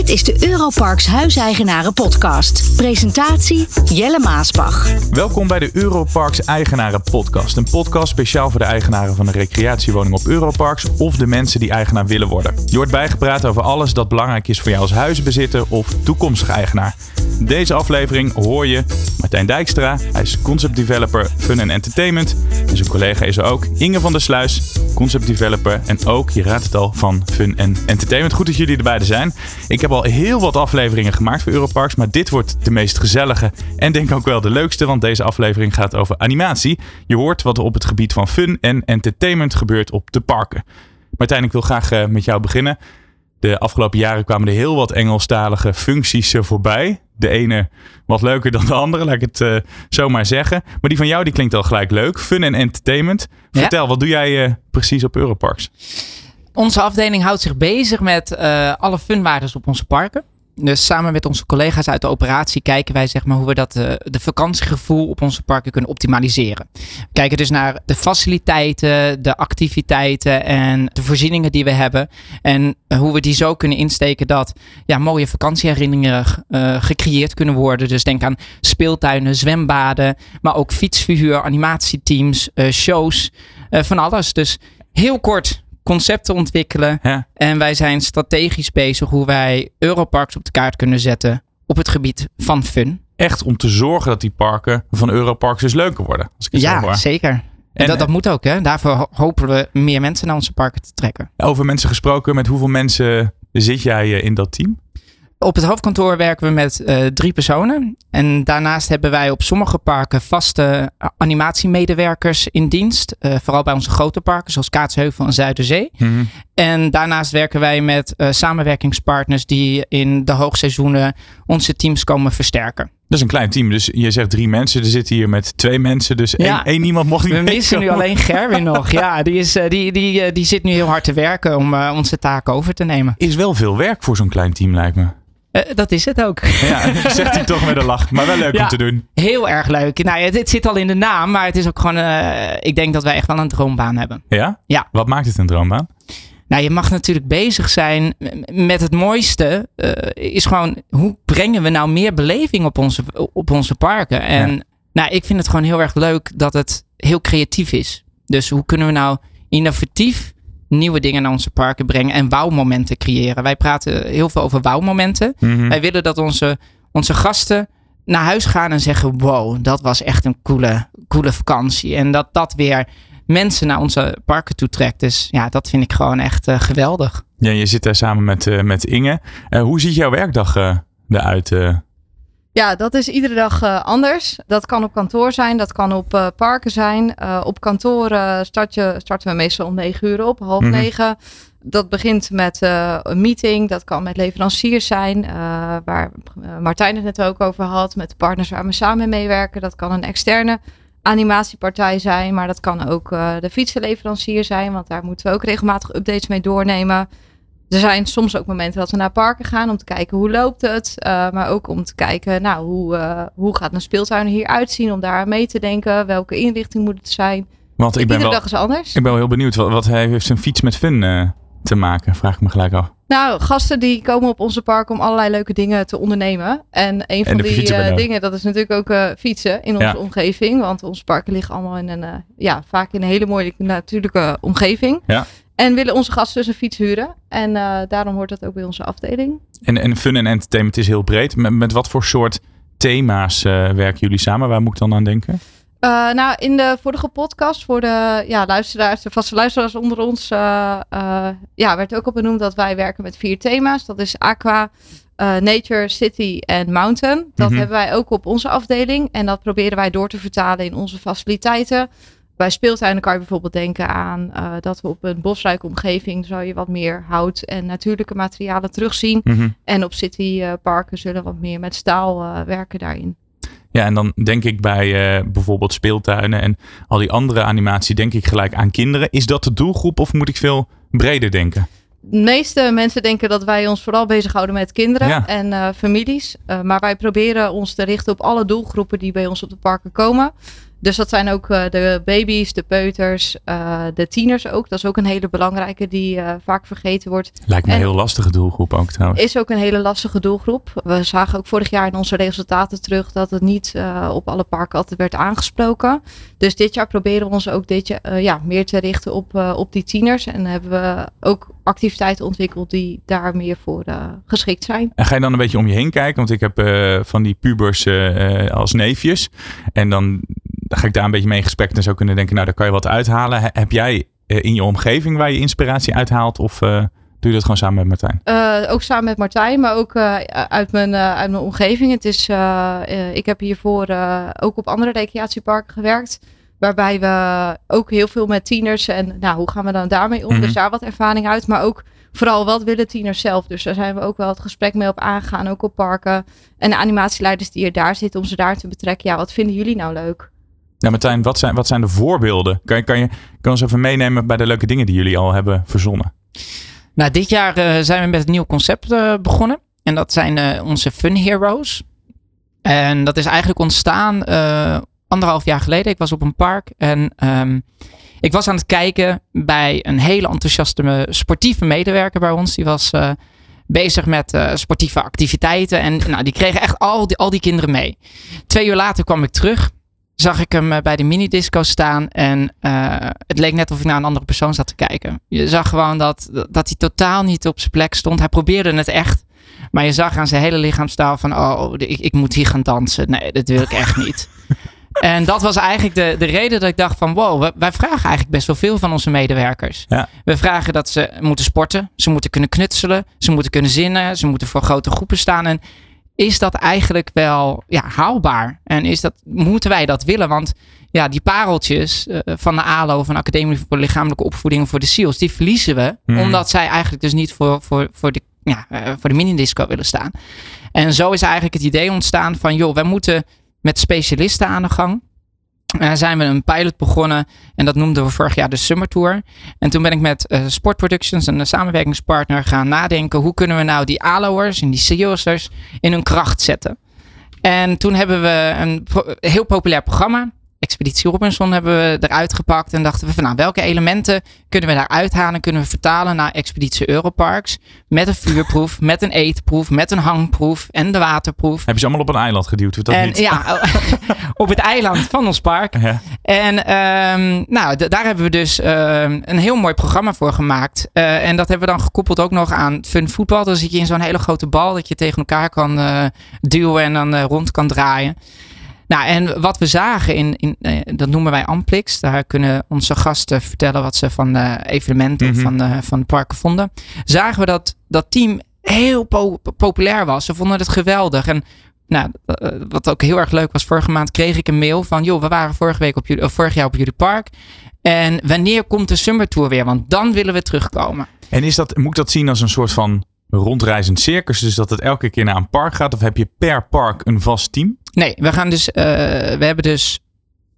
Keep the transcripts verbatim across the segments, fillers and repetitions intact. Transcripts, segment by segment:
Dit is de Europarks Huiseigenaren Podcast. Presentatie Jelle Maasbach. Welkom bij de Europarks Eigenaren Podcast. Een podcast speciaal voor de eigenaren van een recreatiewoning op Europarks of de mensen die eigenaar willen worden. Je wordt bijgepraat over alles dat belangrijk is voor jou als huisbezitter of toekomstig eigenaar. In deze aflevering hoor je Martijn Dijkstra. Hij is concept developer Fun en Entertainment. En zijn collega is er ook Inge van der Sluis, concept developer en ook, je raadt het al, van Fun en Entertainment. Goed dat jullie er beiden zijn. Ik heb al heel wat afleveringen gemaakt voor Europarks, maar dit wordt de meest gezellige en denk ook wel de leukste, want deze aflevering gaat over animatie. Je hoort wat er op het gebied van fun en entertainment gebeurt op de parken. Martijn, ik wil graag uh, met jou beginnen. De afgelopen jaren kwamen er heel wat Engelstalige functies uh, voorbij. De ene wat leuker dan de andere, laat ik het uh, zomaar zeggen. Maar die van jou die klinkt al gelijk leuk. Fun en entertainment. Vertel, ja. Wat doe jij uh, precies op Europarks? Onze afdeling houdt zich bezig met uh, alle funwaardes op onze parken. Dus samen met onze collega's uit de operatie kijken wij zeg maar hoe we dat uh, de vakantiegevoel op onze parken kunnen optimaliseren. We kijken dus naar de faciliteiten, de activiteiten en de voorzieningen die we hebben. En hoe we die zo kunnen insteken dat ja, mooie vakantieherinneringen uh, gecreëerd kunnen worden. Dus denk aan speeltuinen, zwembaden, maar ook fietsverhuur, animatieteams, uh, shows, uh, van alles. Dus heel kort concepten ontwikkelen. Ja. En wij zijn strategisch bezig hoe wij Europarks op de kaart kunnen zetten op het gebied van fun. Echt om te zorgen dat die parken van Europarks dus leuker worden. Als ik het ja, zeker. En, en dat, dat moet ook. Hè? Daarvoor hopen we meer mensen naar onze parken te trekken. Over mensen gesproken, met hoeveel mensen zit jij in dat team? Op het hoofdkantoor werken we met uh, drie personen. En daarnaast hebben wij op sommige parken vaste animatiemedewerkers in dienst. Uh, vooral bij onze grote parken, zoals Kaatsheuvel en Zuiderzee. Mm-hmm. En daarnaast werken wij met uh, samenwerkingspartners die in de hoogseizoenen onze teams komen versterken. Dat is een klein team. Dus je zegt drie mensen. Er zitten hier met twee mensen. Dus ja, één, één iemand mocht niet meekomen. We missen nu alleen Gerwin nog. Ja, die, is, die, die, die zit nu heel hard te werken om uh, onze taak over te nemen. Is wel veel werk voor zo'n klein team, lijkt me. Uh, dat is het ook. Ja, zegt hij toch met een lach. Maar wel leuk ja, om te doen. Heel erg leuk. Nou, het, het zit al in de naam, maar het is ook gewoon... Uh, ik denk dat wij echt wel een droombaan hebben. Ja? Ja. Wat maakt het een droombaan? Nou, je mag natuurlijk bezig zijn met het mooiste. Uh, is gewoon, hoe brengen we nou meer beleving op onze, op onze parken? En ja. nou, ik vind het gewoon heel erg leuk dat het heel creatief is. Dus hoe kunnen we nou innovatief nieuwe dingen naar onze parken brengen en wauwmomenten creëren. Wij praten heel veel over wauwmomenten. Mm-hmm. Wij willen dat onze, onze gasten naar huis gaan en zeggen, wow, dat was echt een coole, coole vakantie. En dat dat weer mensen naar onze parken toe trekt. Dus ja, dat vind ik gewoon echt uh, geweldig. Ja, je zit daar samen met, uh, met Inge. Uh, hoe ziet jouw werkdag uh, eruit? Uh? Ja, dat is iedere dag uh, anders. Dat kan op kantoor zijn, dat kan op uh, parken zijn. Uh, op kantoor uh, start je, starten we meestal om negen uur op, half mm-hmm. negen. Dat begint met uh, een meeting, dat kan met leveranciers zijn. Uh, waar Martijn het net ook over had, met de partners waar we samen meewerken. Dat kan een externe animatiepartij zijn, maar dat kan ook uh, de fietsenleverancier zijn. Want daar moeten we ook regelmatig updates mee doornemen. Er zijn soms ook momenten dat we naar parken gaan om te kijken hoe loopt het. Uh, maar ook om te kijken, nou, hoe, uh, hoe gaat een speeltuin hier uitzien? Om daar aan mee te denken, welke inrichting moet het zijn? Want ik ben iedere wel, dag is anders. Ik ben wel heel benieuwd, wat, wat heeft zijn fiets met fun uh, te maken? Vraag ik me gelijk af. Nou, gasten die komen op onze park om allerlei leuke dingen te ondernemen. En een van en die uh, dingen, dat is natuurlijk ook uh, fietsen in onze ja. omgeving. Want onze parken liggen allemaal in een, uh, ja, vaak in een hele mooie natuurlijke omgeving. Ja. En willen onze gasten dus een fiets huren. En uh, daarom hoort dat ook bij onze afdeling. En, en fun en entertainment is heel breed. Met, met wat voor soort thema's uh, werken jullie samen? Waar moet ik dan aan denken? Uh, nou, in de vorige podcast voor de, ja, luisteraars, de vaste luisteraars onder ons... Uh, uh, ja, werd ook al benoemd dat wij werken met vier thema's. Dat is aqua, uh, nature, city en mountain. Dat mm-hmm. hebben wij ook op onze afdeling. En dat proberen wij door te vertalen in onze faciliteiten. Bij speeltuinen kan je bijvoorbeeld denken aan uh, dat we op een bosrijke omgeving zou je wat meer hout en natuurlijke materialen terugzien. Mm-hmm. En op cityparken uh, zullen wat meer met staal uh, werken daarin. Ja, en dan denk ik bij uh, bijvoorbeeld speeltuinen en al die andere animatie denk ik gelijk aan kinderen. Is dat de doelgroep of moet ik veel breder denken? De meeste mensen denken dat wij ons vooral bezighouden met kinderen ja. en uh, families. Uh, maar wij proberen ons te richten op alle doelgroepen die bij ons op de parken komen. Dus dat zijn ook uh, de baby's, de peuters, uh, de tieners ook. Dat is ook een hele belangrijke die uh, vaak vergeten wordt. Lijkt me en een heel lastige doelgroep ook trouwens. Is ook een hele lastige doelgroep. We zagen ook vorig jaar in onze resultaten terug dat het niet uh, op alle parken altijd werd aangesproken. Dus dit jaar proberen we ons ook dit jaar, uh, ja, meer te richten op, uh, op die tieners. En hebben we ook activiteiten ontwikkeld die daar meer voor uh, geschikt zijn. En ga je dan een beetje om je heen kijken? Want ik heb uh, van die pubers uh, als neefjes. En dan... Dan ga ik daar een beetje mee in gesprek en zou kunnen denken, nou daar kan je wat uithalen. Heb jij in je omgeving waar je inspiratie uithaalt of uh, doe je dat gewoon samen met Martijn? Uh, ook samen met Martijn, maar ook uh, uit, mijn, uh, uit mijn omgeving. Het is, uh, uh, ik heb hiervoor uh, ook op andere recreatieparken gewerkt. Waarbij we ook heel veel met tieners en nou, hoe gaan we dan daarmee om? Mm-hmm. Dus daar wat ervaring uit, maar ook vooral wat willen tieners zelf. Dus daar zijn we ook wel het gesprek mee op aangegaan, ook op parken. En de animatieleiders die er daar zitten om ze daar te betrekken. Ja, wat vinden jullie nou leuk? Nou Martijn, wat zijn, wat zijn de voorbeelden? Kan je, kan je kan ons even meenemen bij de leuke dingen die jullie al hebben verzonnen? Nou, dit jaar uh, zijn we met een nieuw concept uh, begonnen. En dat zijn uh, onze Fun Heroes. En dat is eigenlijk ontstaan uh, anderhalf jaar geleden. Ik was op een park en um, ik was aan het kijken bij een hele enthousiaste sportieve medewerker bij ons. Die was uh, bezig met uh, sportieve activiteiten. En nou, die kregen echt al die, al die kinderen mee. Twee uur later kwam ik terug. Zag ik hem bij de minidisco staan. En uh, het leek net of ik naar een andere persoon zat te kijken. Je zag gewoon dat, dat hij totaal niet op zijn plek stond. Hij probeerde het echt. Maar je zag aan zijn hele lichaamstaal van... Oh, ik, ik moet hier gaan dansen. Nee, dat wil ik echt niet. En dat was eigenlijk de, de reden dat ik dacht van... Wow, wij vragen eigenlijk best wel veel van onze medewerkers. Ja. We vragen dat ze moeten sporten. Ze moeten kunnen knutselen. Ze moeten kunnen zinnen. Ze moeten voor grote groepen staan. En... Is dat eigenlijk wel ja, haalbaar? En is dat, moeten wij dat willen? Want ja, die pareltjes uh, van de A L O, van de Academie voor Lichamelijke Opvoeding voor de SEALs, die verliezen we. Mm. Omdat zij eigenlijk dus niet voor, voor, voor de, ja, uh, voor de minidisco willen staan. En zo is eigenlijk het idee ontstaan van, joh, wij moeten met specialisten aan de gang. En uh, zijn we een pilot begonnen. En dat noemden we vorig jaar de Summer Tour. En toen ben ik met uh, Sport Productions, een samenwerkingspartner, gaan nadenken. Hoe kunnen we nou die A L O'ers en die SEALs'ers in hun kracht zetten? En toen hebben we een pro- heel populair programma. Expeditie Robinson hebben we eruit gepakt. En dachten we van nou, welke elementen kunnen we daar uithalen? Kunnen we vertalen naar Expeditie Europarks? Met een vuurproef, met een eetproef, met een hangproef en de waterproef. Hebben ze allemaal op een eiland geduwd? Dat en, niet? Ja, op het eiland van ons park. Ja. En um, nou, d- daar hebben we dus um, een heel mooi programma voor gemaakt. Uh, en dat hebben we dan gekoppeld ook nog aan fun voetbal. Dan zit je in zo'n hele grote bal dat je tegen elkaar kan uh, duwen en dan uh, rond kan draaien. Nou, en wat we zagen, in, in uh, dat noemen wij Amplix. Daar kunnen onze gasten vertellen wat ze van de evenementen mm-hmm. van, de, van de parken vonden. Zagen we dat dat team heel po- populair was. Ze vonden het geweldig. En nou, uh, wat ook heel erg leuk was, vorige maand kreeg ik een mail van... joh, we waren vorige week op jullie, uh, vorig jaar op jullie park. En wanneer komt de Summer Tour weer? Want dan willen we terugkomen. En is dat, moet ik dat zien als een soort van rondreizend circus? Dus dat het elke keer naar een park gaat? Of heb je per park een vast team? Nee, we gaan dus, uh, we hebben dus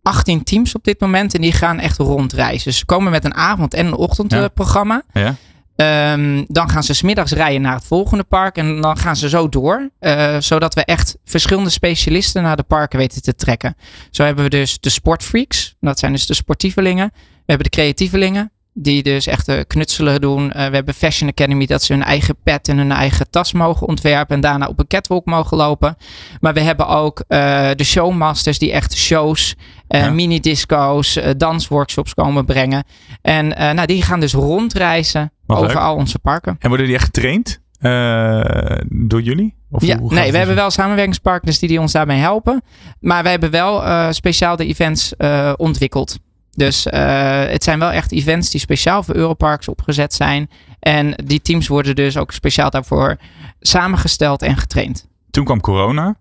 achttien teams op dit moment en die gaan echt rondreizen. Dus ze komen met een avond- en een ochtendprogramma. Ja. Ja. Um, dan gaan ze 's middags rijden naar het volgende park en dan gaan ze zo door. Uh, zodat we echt verschillende specialisten naar de parken weten te trekken. Zo hebben we dus de sportfreaks, dat zijn dus de sportievelingen. We hebben de creatievelingen, die dus echt knutselen doen. Uh, we hebben Fashion Academy, dat ze hun eigen pet en hun eigen tas mogen ontwerpen en daarna op een catwalk mogen lopen. Maar we hebben ook uh, de showmasters die echt shows, uh, ja. mini-disco's, uh, dansworkshops komen brengen. En uh, nou, die gaan dus rondreizen Wat over leuk. al onze parken. En worden die echt getraind uh, door jullie? Of ja, nee, we hebben wel samenwerkingspartners die, die ons daarbij helpen. Maar we hebben wel uh, speciaal de events uh, ontwikkeld. Dus uh, het zijn wel echt events die speciaal voor Europarks opgezet zijn. En die teams worden dus ook speciaal daarvoor samengesteld en getraind. Toen kwam corona.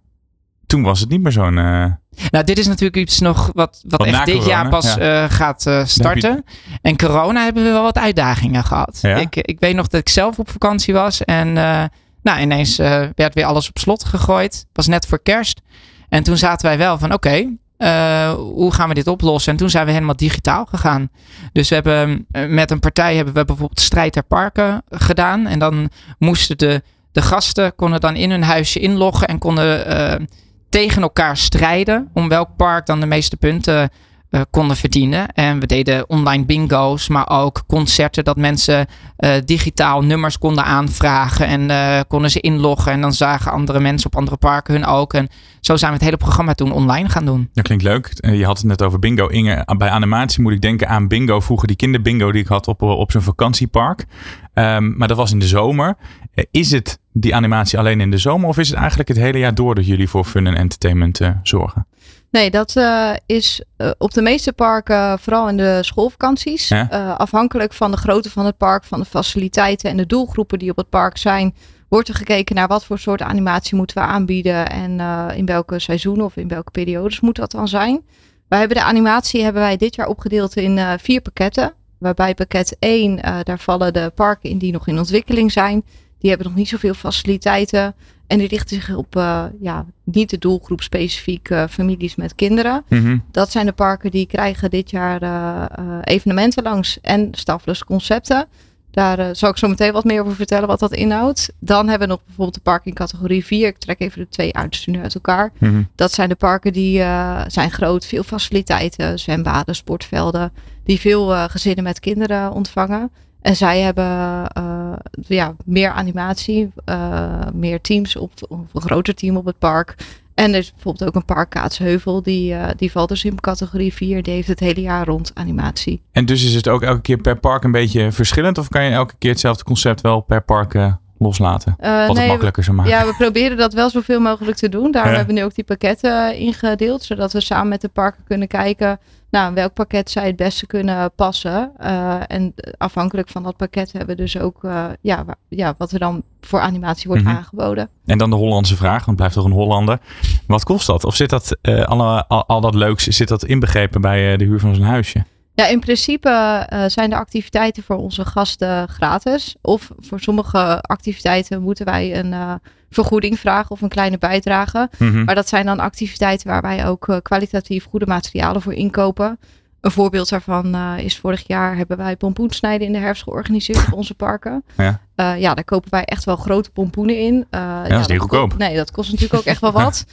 Toen was het niet meer zo'n... Uh... Nou, dit is natuurlijk iets nog wat, wat, wat echt dit corona, jaar pas ja. uh, gaat uh, starten. Je... En corona hebben we wel wat uitdagingen gehad. Ja? Ik, ik weet nog dat ik zelf op vakantie was. En uh, nou, ineens uh, werd weer alles op slot gegooid. Het was net voor kerst. En toen zaten wij wel van oké... Okay, Uh, hoe gaan we dit oplossen? En toen zijn we helemaal digitaal gegaan. Dus we hebben met een partij hebben we bijvoorbeeld Strijd ter Parken gedaan. En dan moesten de, de gasten konden dan in hun huisje inloggen en konden uh, tegen elkaar strijden om welk park dan de meeste punten uh, konden verdienen. En we deden online bingo's, maar ook concerten dat mensen uh, digitaal nummers konden aanvragen en uh, konden ze inloggen. En dan zagen andere mensen op andere parken hun ook. En zo zijn we het hele programma toen online gaan doen. Dat klinkt leuk. Je had het net over bingo, Inge. Bij animatie moet ik denken aan bingo. Vroeger die kinderbingo die ik had op, op zo'n vakantiepark. Um, maar dat was in de zomer. Is het die animatie alleen in de zomer? Of is het eigenlijk het hele jaar door dat jullie voor fun en entertainment uh, zorgen? Nee, dat uh, is uh, op de meeste parken, vooral in de schoolvakanties. Ja? Uh, afhankelijk van de grootte van het park, van de faciliteiten en de doelgroepen die op het park zijn, wordt er gekeken naar wat voor soort animatie moeten we aanbieden. En uh, in welke seizoenen of in welke periodes moet dat dan zijn. Wij hebben de animatie hebben wij dit jaar opgedeeld in uh, vier pakketten. Waarbij pakket één, uh, daar vallen de parken in die nog in ontwikkeling zijn. Die hebben nog niet zoveel faciliteiten. En die richten zich op uh, ja, niet de doelgroep specifiek uh, families met kinderen. Mm-hmm. Dat zijn de parken die krijgen dit jaar uh, uh, evenementen langs en staffeloze concepten. Daar uh, zal ik zo meteen wat meer over vertellen wat dat inhoudt. Dan hebben we nog bijvoorbeeld de parken in categorie vier. Ik trek even de twee uitsturen uit elkaar. Mm-hmm. Dat zijn de parken die uh, zijn groot. Veel faciliteiten, zwembaden, sportvelden. Die veel uh, gezinnen met kinderen ontvangen. En zij hebben uh, ja, meer animatie. Uh, meer teams, op, of een groter team op het park. En er is bijvoorbeeld ook een park Kaatsheuvel. Die, uh, die valt dus in categorie vier. Die heeft het hele jaar rond animatie. En dus is het ook elke keer per park een beetje verschillend? Of kan je elke keer hetzelfde concept wel per park uh, loslaten? Uh, Wat nee, het makkelijker zou maken. Ja, we proberen dat wel zoveel mogelijk te doen. Daarom ja. hebben we nu ook die pakketten ingedeeld. Zodat we samen met de parken kunnen kijken. Nou, welk pakket zij het beste kunnen passen. Uh, en afhankelijk van dat pakket hebben we dus ook uh, ja, ja, wat er dan voor animatie wordt mm-hmm. aangeboden. En dan de Hollandse vraag, want blijft toch een Hollander. Wat kost dat? Of zit dat uh, alle, al, al dat leuks, zit dat inbegrepen bij uh, de huur van zo'n huisje? Ja, in principe uh, zijn de activiteiten voor onze gasten gratis. Of voor sommige activiteiten moeten wij een uh, vergoeding vragen of een kleine bijdrage. Mm-hmm. Maar dat zijn dan activiteiten waar wij ook uh, kwalitatief goede materialen voor inkopen. Een voorbeeld daarvan uh, is vorig jaar hebben wij pompoensnijden in de herfst georganiseerd op onze parken. Ja. Uh, ja, daar kopen wij echt wel grote pompoenen in. Uh, ja, ja, dat is niet goedkoop. Nee, dat kost natuurlijk ook echt wel wat.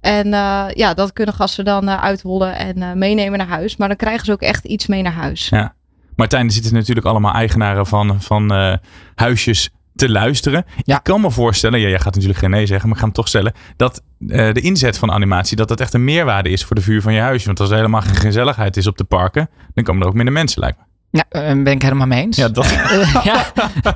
En uh, ja, dat kunnen gasten dan uh, uithollen en uh, meenemen naar huis. Maar dan krijgen ze ook echt iets mee naar huis. Ja. Martijn, er zitten natuurlijk allemaal eigenaren van, van uh, huisjes te luisteren. Ja. Ik kan me voorstellen, ja, jij gaat natuurlijk geen nee zeggen, maar ik ga hem toch stellen, dat uh, de inzet van animatie, dat dat echt een meerwaarde is voor de vuur van je huisje. Want als er helemaal geen gezelligheid is op de parken, dan komen er ook minder mensen, lijkt me. Ja, daar ben ik helemaal mee eens. Ja, dat... ja.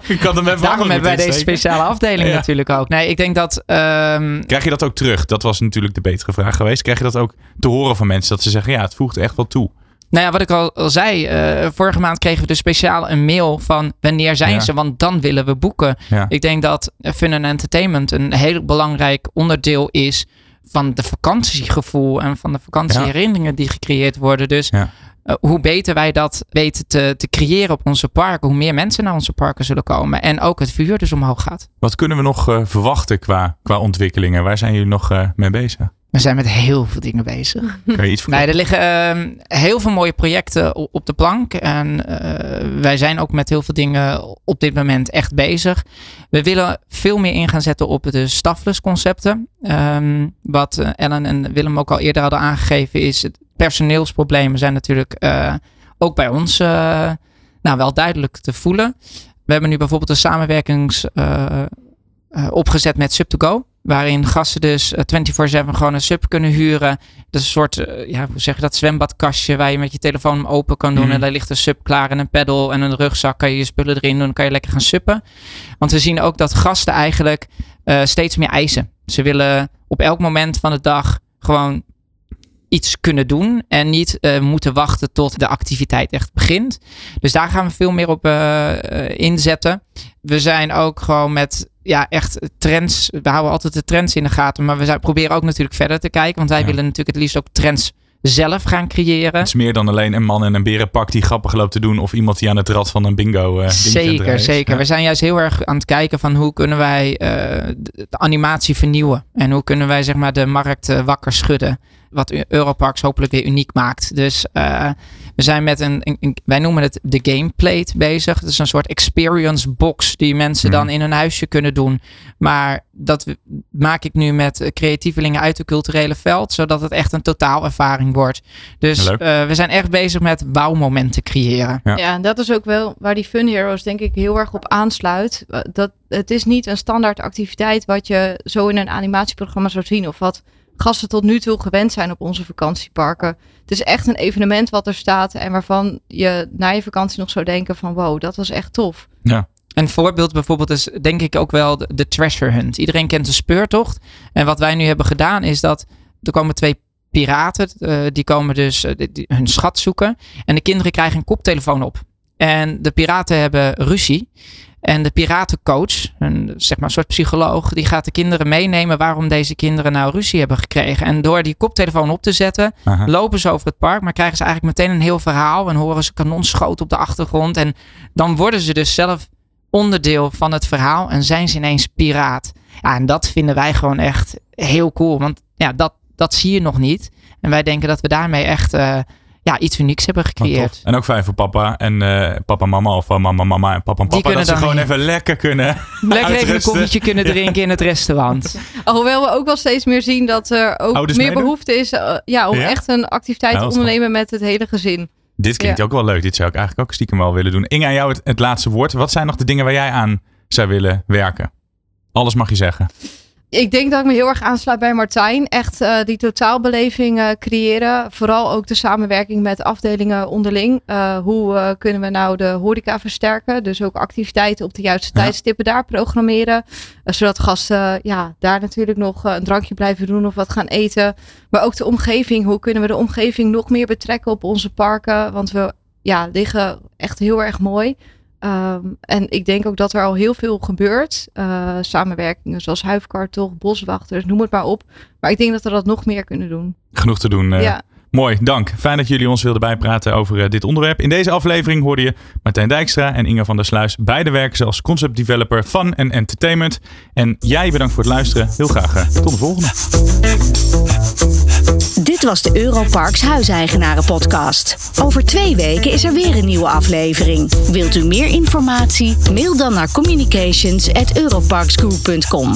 Ik kan hem even daarom hebben wij deze speciale afdeling ja. natuurlijk ook. Nee, ik denk dat... Um... Krijg je dat ook terug? Dat was natuurlijk de betere vraag geweest. Krijg je dat ook te horen van mensen? Dat ze zeggen, ja, het voegt echt wel toe. Nou ja, wat ik al, al zei. Uh, vorige maand kregen we dus speciaal een mail van wanneer zijn ja. ze? Want dan willen we boeken. Ja. Ik denk dat fun en entertainment een heel belangrijk onderdeel is van de vakantiegevoel en van de vakantieherinneringen ja. die gecreëerd worden. Dus... Ja. Uh, hoe beter wij dat weten te, te creëren op onze parken, hoe meer mensen naar onze parken zullen komen. En ook het verhuur dus omhoog gaat. Wat kunnen we nog uh, verwachten qua, qua ontwikkelingen? Waar zijn jullie nog uh, mee bezig? We zijn met heel veel dingen bezig. Kan je iets nee, er liggen uh, heel veel mooie projecten op, op de plank. En uh, wij zijn ook met heel veel dingen op dit moment echt bezig. We willen veel meer in gaan zetten op de staffeloze concepten. Um, wat Ellen en Willem ook al eerder hadden aangegeven is... het personeelsproblemen zijn natuurlijk uh, ook bij ons uh, nou, wel duidelijk te voelen. We hebben nu bijvoorbeeld een samenwerkings uh, uh, opgezet met Sub to Go. Waarin gasten dus uh, vierentwintig zeven gewoon een sub kunnen huren. Dat is een soort, uh, ja, hoe zeg je dat, zwembadkastje waar je met je telefoon hem open kan doen. Mm. En daar ligt een sub klaar en een paddle en een rugzak. Kan je je spullen erin doen, dan kan je lekker gaan suppen. Want we zien ook dat gasten eigenlijk uh, steeds meer eisen. Ze willen op elk moment van de dag gewoon... iets kunnen doen en niet uh, moeten wachten tot de activiteit echt begint. Dus daar gaan we veel meer op uh, inzetten. We zijn ook gewoon met ja echt trends. We houden altijd de trends in de gaten, maar we zijn, proberen ook natuurlijk verder te kijken, want wij ja. willen natuurlijk het liefst ook trends zelf gaan creëren. Het is meer dan alleen een man in een berenpak die grappig loopt te doen of iemand die aan het rad van een bingo uh, Zeker, zeker. Ja. We zijn juist heel erg aan het kijken van hoe kunnen wij uh, de animatie vernieuwen en hoe kunnen wij zeg maar de markt uh, wakker schudden. wat Europarks hopelijk weer uniek maakt. Dus uh, we zijn met een, een, wij noemen het de gameplate bezig. Het is een soort experience box die mensen mm. dan in hun huisje kunnen doen. Maar dat maak ik nu met creatievelingen uit het culturele veld, zodat het echt een totaalervaring wordt. Dus uh, we zijn echt bezig met bouwmomenten creëren. Ja. ja, en dat is ook wel waar die Fun Heroes denk ik heel erg op aansluit. Dat, het is niet een standaard activiteit wat je zo in een animatieprogramma zou zien of wat gasten tot nu toe gewend zijn op onze vakantieparken. Het is echt een evenement wat er staat en waarvan je na je vakantie nog zou denken van wow, dat was echt tof. Ja. Een voorbeeld bijvoorbeeld is denk ik ook wel de, de treasure hunt. Iedereen kent de speurtocht. En wat wij nu hebben gedaan is dat er komen twee piraten. Uh, die komen dus uh, die, hun schat zoeken. En de kinderen krijgen een koptelefoon op. En de piraten hebben ruzie. En de piratencoach, een, zeg maar, een soort psycholoog, die gaat de kinderen meenemen waarom deze kinderen nou ruzie hebben gekregen. En door die koptelefoon op te zetten, Aha. lopen ze over het park, maar krijgen ze eigenlijk meteen een heel verhaal en horen ze kanonschoten op de achtergrond. En dan worden ze dus zelf onderdeel van het verhaal en zijn ze ineens piraat. Ja, en dat vinden wij gewoon echt heel cool, want ja, dat, dat zie je nog niet. En wij denken dat we daarmee echt uh, ja, iets unieks hebben gecreëerd. En ook fijn voor papa en uh, papa en mama of mama mama en papa en papa. Dat ze gewoon even lekker kunnen Lekker even een koffietje kunnen drinken ja. in het restaurant. Alhoewel we ook wel steeds meer zien dat er ook Ouders meer meedoen? behoefte is uh, ja, om ja? echt een activiteit nou, te ondernemen met het hele gezin. Dit klinkt ja. ook wel leuk. Dit zou ik eigenlijk ook stiekem wel willen doen. Inge, aan jou het, het laatste woord. Wat zijn nog de dingen waar jij aan zou willen werken? Alles mag je zeggen. Ik denk dat ik me heel erg aansluit bij Martijn. Echt uh, die totaalbeleving uh, creëren. Vooral ook de samenwerking met afdelingen onderling. Uh, hoe uh, kunnen we nou de horeca versterken? Dus ook activiteiten op de juiste ja. tijdstippen daar programmeren. Uh, zodat gasten ja, daar natuurlijk nog uh, een drankje blijven doen of wat gaan eten. Maar ook de omgeving. Hoe kunnen we de omgeving nog meer betrekken op onze parken? Want we ja, liggen echt heel erg mooi. Um, en ik denk ook dat er al heel veel gebeurt. Uh, samenwerkingen zoals huifkartocht, boswachters, noem het maar op. Maar ik denk dat we dat nog meer kunnen doen. Genoeg te doen. Uh, ja. Mooi, dank. Fijn dat jullie ons wilden bijpraten over uh, dit onderwerp. In deze aflevering hoorde je Martijn Dijkstra en Inge van der Sluis. Beide werken ze als concept developer fun en entertainment. En jij bedankt voor het luisteren. Heel graag uh, tot de volgende. Dit was de Europarks Huiseigenaren podcast. Over twee weken is er weer een nieuwe aflevering. Wilt u meer informatie? Mail dan naar communications at europarkscrew dot com.